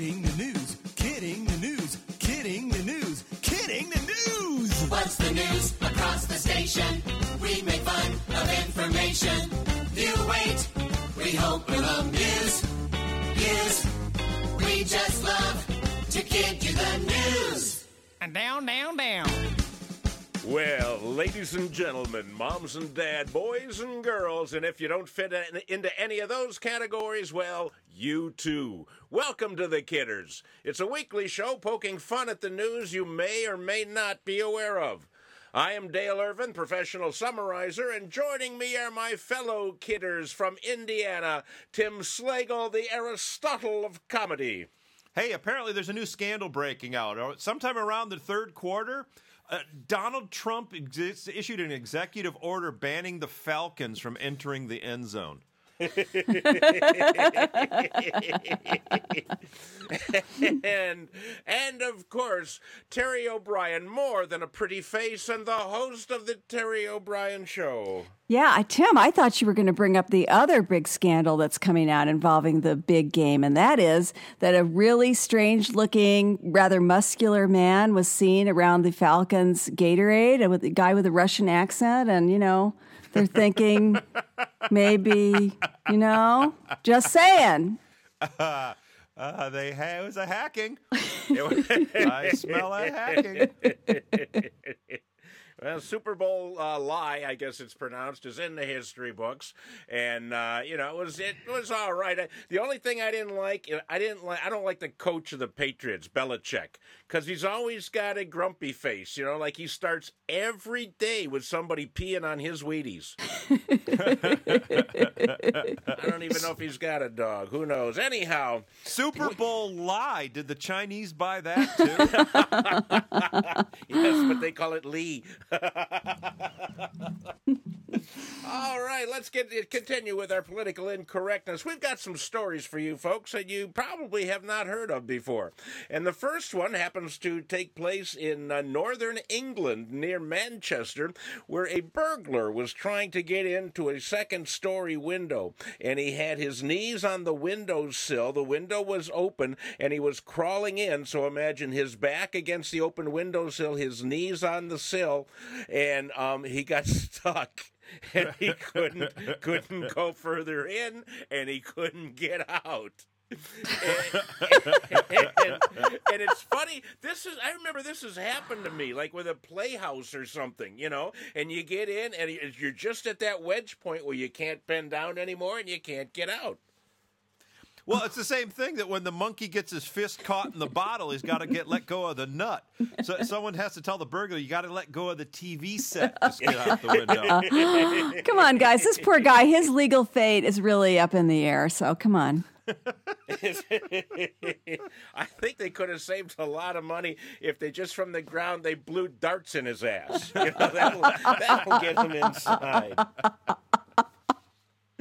Kidding the news, kidding the news, kidding the news, kidding the news. What's the news across the station? We make fun of information. You wait, we hope we'll amuse. Use. We just love to kid you the news. And down, down, down. Well, ladies and gentlemen, moms and dad, boys and girls, and if you don't fit into any of those categories, well, you too. Welcome to The Kidders. It's a weekly show poking fun at the news you may or may not be aware of. I am Dale Irvin, professional summarizer, and joining me are my fellow kidders from Indiana, Tim Slagle, the Aristotle of comedy. Hey, apparently there's a new scandal breaking out. Sometime around the third quarter, Donald Trump issued an executive order banning the Falcons from entering the end zone. and of course, Terry O'Brien, more than a pretty face, and the host of the Terry O'Brien Show. Yeah, Tim, I thought you were going to bring up the other big scandal that's coming out involving the big game, and that is that a really strange-looking, rather muscular man was seen around the Falcons' Gatorade, and with a guy with a Russian accent, and, you know, they're thinking maybe, you know, just saying. It was a hacking. I smell a hacking. Well, Super Bowl lie, I guess it's pronounced, is in the history books, and it was all right. The only thing I didn't like, I don't like the coach of the Patriots, Belichick, because he's always got a grumpy face. You know, like he starts every day with somebody peeing on his Wheaties. I don't even know if he's got a dog. Who knows? Anyhow, Super Bowl lie. Did the Chinese buy that too? Yes, but they call it Lee. All right, let's continue with our political incorrectness. We've got some stories for you folks that you probably have not heard of before. And the first one happens to take place in northern England near Manchester, where a burglar was trying to get into a second-story window, and he had his knees on the windowsill. The window was open, and he was crawling in, so imagine his back against the open windowsill, his knees on the sill, and he got stuck. And he couldn't go further in, and he couldn't get out. And it's funny. I remember this has happened to me, like with a playhouse or something, you know. And you get in, and you're just at that wedge point where you can't bend down anymore, and you can't get out. Well, it's the same thing that when the monkey gets his fist caught in the bottle, he's got to let go of the nut. So someone has to tell the burglar, you got to let go of the TV set. Just get out the window. Come on, guys. This poor guy, his legal fate is really up in the air. So come on. I think they could have saved a lot of money if they just from the ground, they blew darts in his ass. You know, that'll get him inside.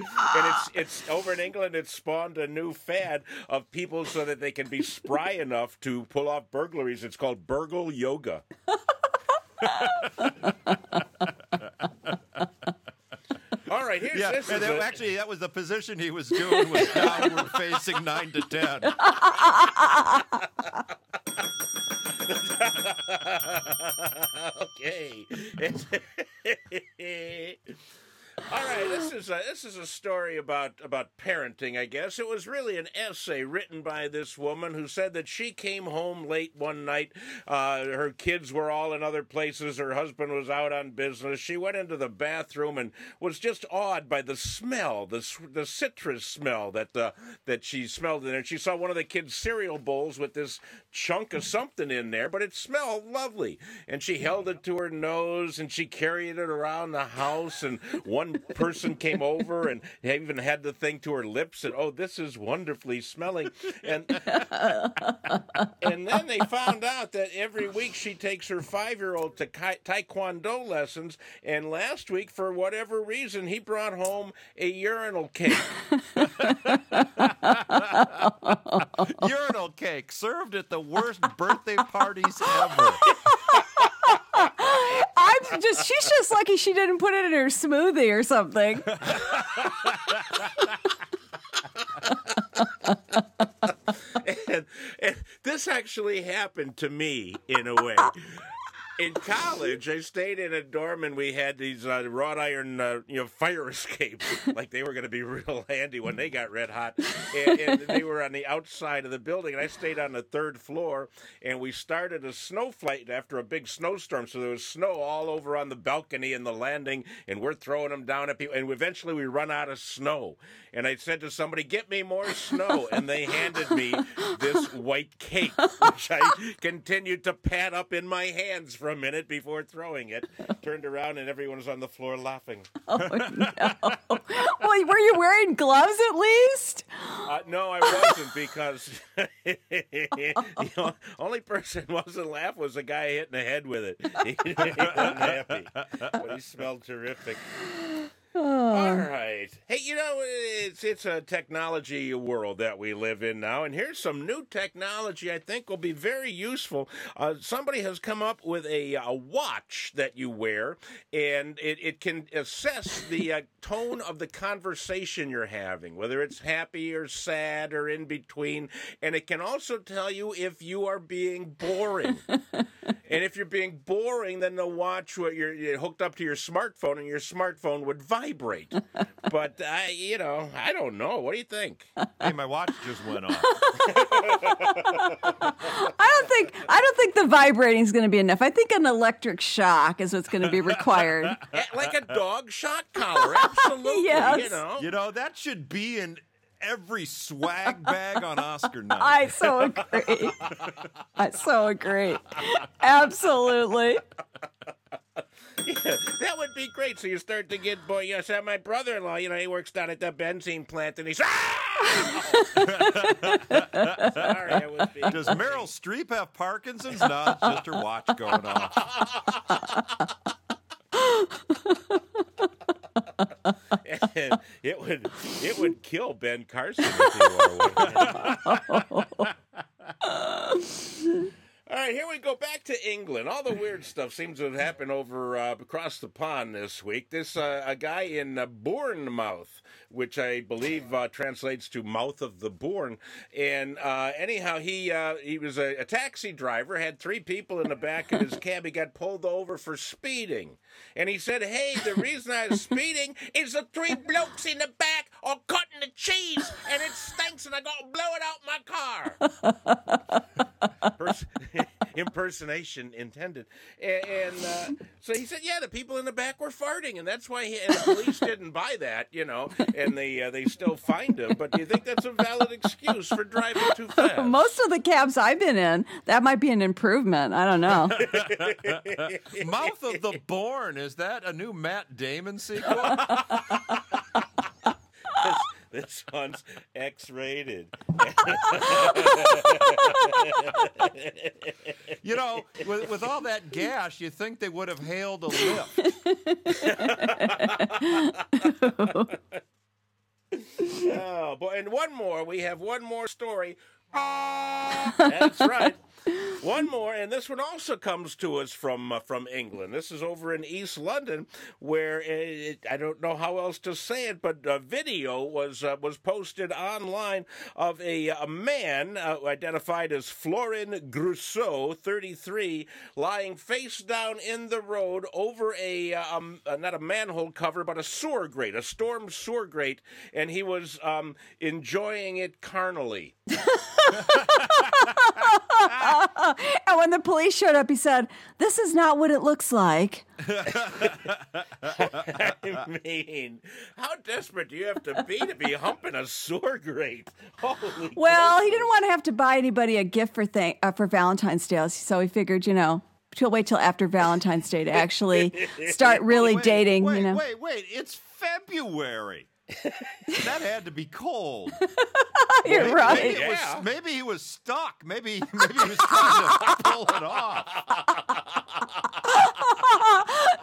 And it's over in England, it's spawned a new fad of people so that they can be spry enough to pull off burglaries. It's called burgle yoga. All right, here's this. Yeah, actually, that was the position he was doing was downward facing 9 to 10. Okay. All right, this is a story about parenting, I guess. It was really an essay written by this woman who said that she came home late one night. Her kids were all in other places. Her husband was out on business. She went into the bathroom and was just awed by the smell, the citrus smell that she smelled in there. She saw one of the kids' cereal bowls with this chunk of something in there, but it smelled lovely. And she held it to her nose, and she carried it around the house, and one person came over and even had the thing to her lips and, oh, this is wonderfully smelling. And then they found out that every week she takes her 5-year-old to Taekwondo lessons, and last week, for whatever reason, he brought home a urinal cake. Urinal cake served at the worst birthday parties ever. She's just lucky she didn't put it in her smoothie or something. And this actually happened to me in a way. In college, I stayed in a dorm, and we had these wrought iron, fire escapes. Like they were going to be real handy when they got red hot. And they were on the outside of the building, and I stayed on the third floor. And we started a snow flight after a big snowstorm, so there was snow all over on the balcony and the landing. And we're throwing them down at people, and eventually we run out of snow. And I said to somebody, "Get me more snow," and they handed me this white cake, which I continued to pat up in my hands for a minute before throwing it, turned around, and everyone was on the floor laughing. Oh, no. Well, were you wearing gloves at least? No, I wasn't, because only person who wasn't laughing was a guy hitting the head with it. He wasn't happy, but he smelled terrific. Oh. All right. Hey, it's a technology world that we live in now, and here's some new technology I think will be very useful. Somebody has come up with a watch that you wear, and it can assess the tone of the conversation you're having, whether it's happy or sad or in between, and it can also tell you if you are being boring. And if you're being boring, then they'll watch what you're hooked up to your smartphone, and your smartphone would vibrate. But I don't know. What do you think? Hey, my watch just went off. I don't think the vibrating is going to be enough. I think an electric shock is what's going to be required, like a dog shock collar. Absolutely. Yes. That should be in every swag bag on Oscar night. I so agree. Absolutely. Yeah, that would be great. So you start to get boy. Yes, my brother-in-law, he works down at the benzene plant, and he's Sorry, I was being. Does Meryl Streep have Parkinson's? No, it's just her watch going off. And it would kill Ben Carson if he were away. All right, here we go back to England. All the weird stuff seems to have happened over across the pond this week. This a guy in Bournemouth, which I believe translates to mouth of the Bourne. And anyhow, he was a taxi driver, had three people in the back of his cab. He got pulled over for speeding. And he said, "Hey, the reason I was speeding is the three blokes in the back are cutting the cheese, and it stinks, and I got to blow it out my car." Impersonation intended. And so he said, yeah, the people in the back were farting, and that's why the police didn't buy that, and they still fined him. But do you think that's a valid excuse for driving too fast? Most of the cabs I've been in, that might be an improvement. I don't know. Mouth of the Bourne, is that a new Matt Damon sequel? This one's X-rated. With all that gash, you'd think they would have hailed a lift. Oh, boy. And one more. We have one more story. That's right. One more, and this one also comes to us from England. This is over in East London, where I don't know how else to say it, but a video was posted online of a man identified as Florin Grousseau, 33, lying face down in the road over not a manhole cover, but a sewer grate, a storm sewer grate, and he was enjoying it carnally. And when the police showed up, he said, "This is not what it looks like." I mean, how desperate do you have to be humping a sewer grate? Holy well, God. He didn't want to have to buy anybody a gift for Valentine's Day, so he figured, he'll wait till after Valentine's Day to actually start really dating. Wait, it's February. That had to be cold. You're maybe, right. Maybe he was stuck. Maybe he was trying to pull it off.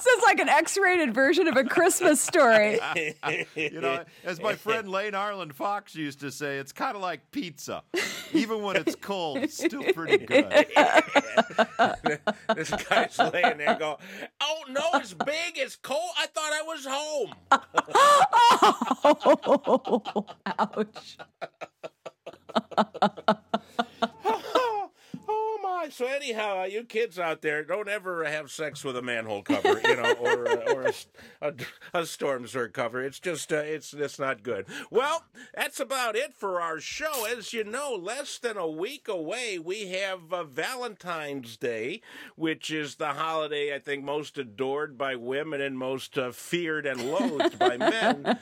So it's like an X-rated version of A Christmas Story. As my friend Lane Arlen Fox used to say, it's kind of like pizza. Even when it's cold, it's still pretty good. This guy's laying there going, "Oh, no, it's big, it's cold. I thought I was home." Oh, ouch. So anyhow, you kids out there, don't ever have sex with a manhole cover, you know, or a storm sewer cover. It's just, it's not good. Well, that's about it for our show. As you know, less than a week away, we have Valentine's Day, which is the holiday I think most adored by women and most feared and loathed by men,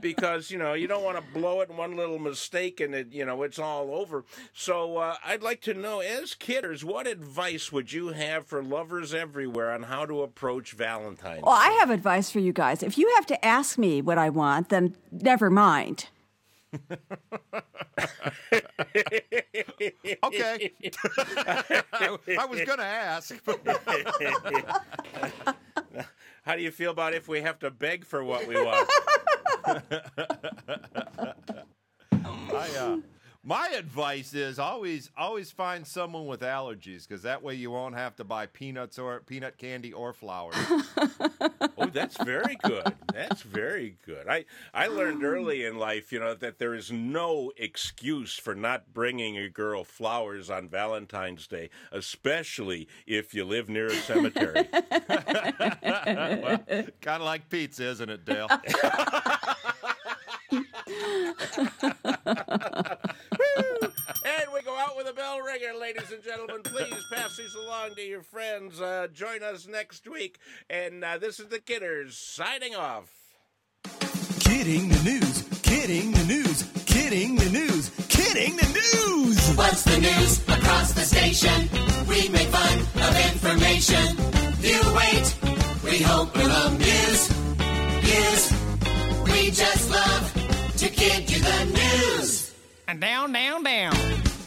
because, you know, you don't want to blow it in one little mistake and it, you know, it's all over. So I'd like to know, as kidders, what advice would you have for lovers everywhere on how to approach Valentine's Day? Well, I have advice for you guys. If you have to ask me what I want, then never mind. Okay. I was going to ask. How do you feel about if we have to beg for what we want? My advice is always find someone with allergies, because that way you won't have to buy peanuts or peanut candy or flowers. Oh, that's very good. That's very good. I learned early in life, you know, that there is no excuse for not bringing a girl flowers on Valentine's Day, especially if you live near a cemetery. Well, kind of like pizza, isn't it, Dale? And we go out with a bell ringer, ladies and gentlemen. Please pass these along to your friends. Join us next week. And this is the Kidders signing off. Kidding the news, kidding the news, kidding the news, kidding the news. What's the news across the station? We make fun of information. You wait, we hope we'll amuse. We just love to kid you the news. And down, down, down.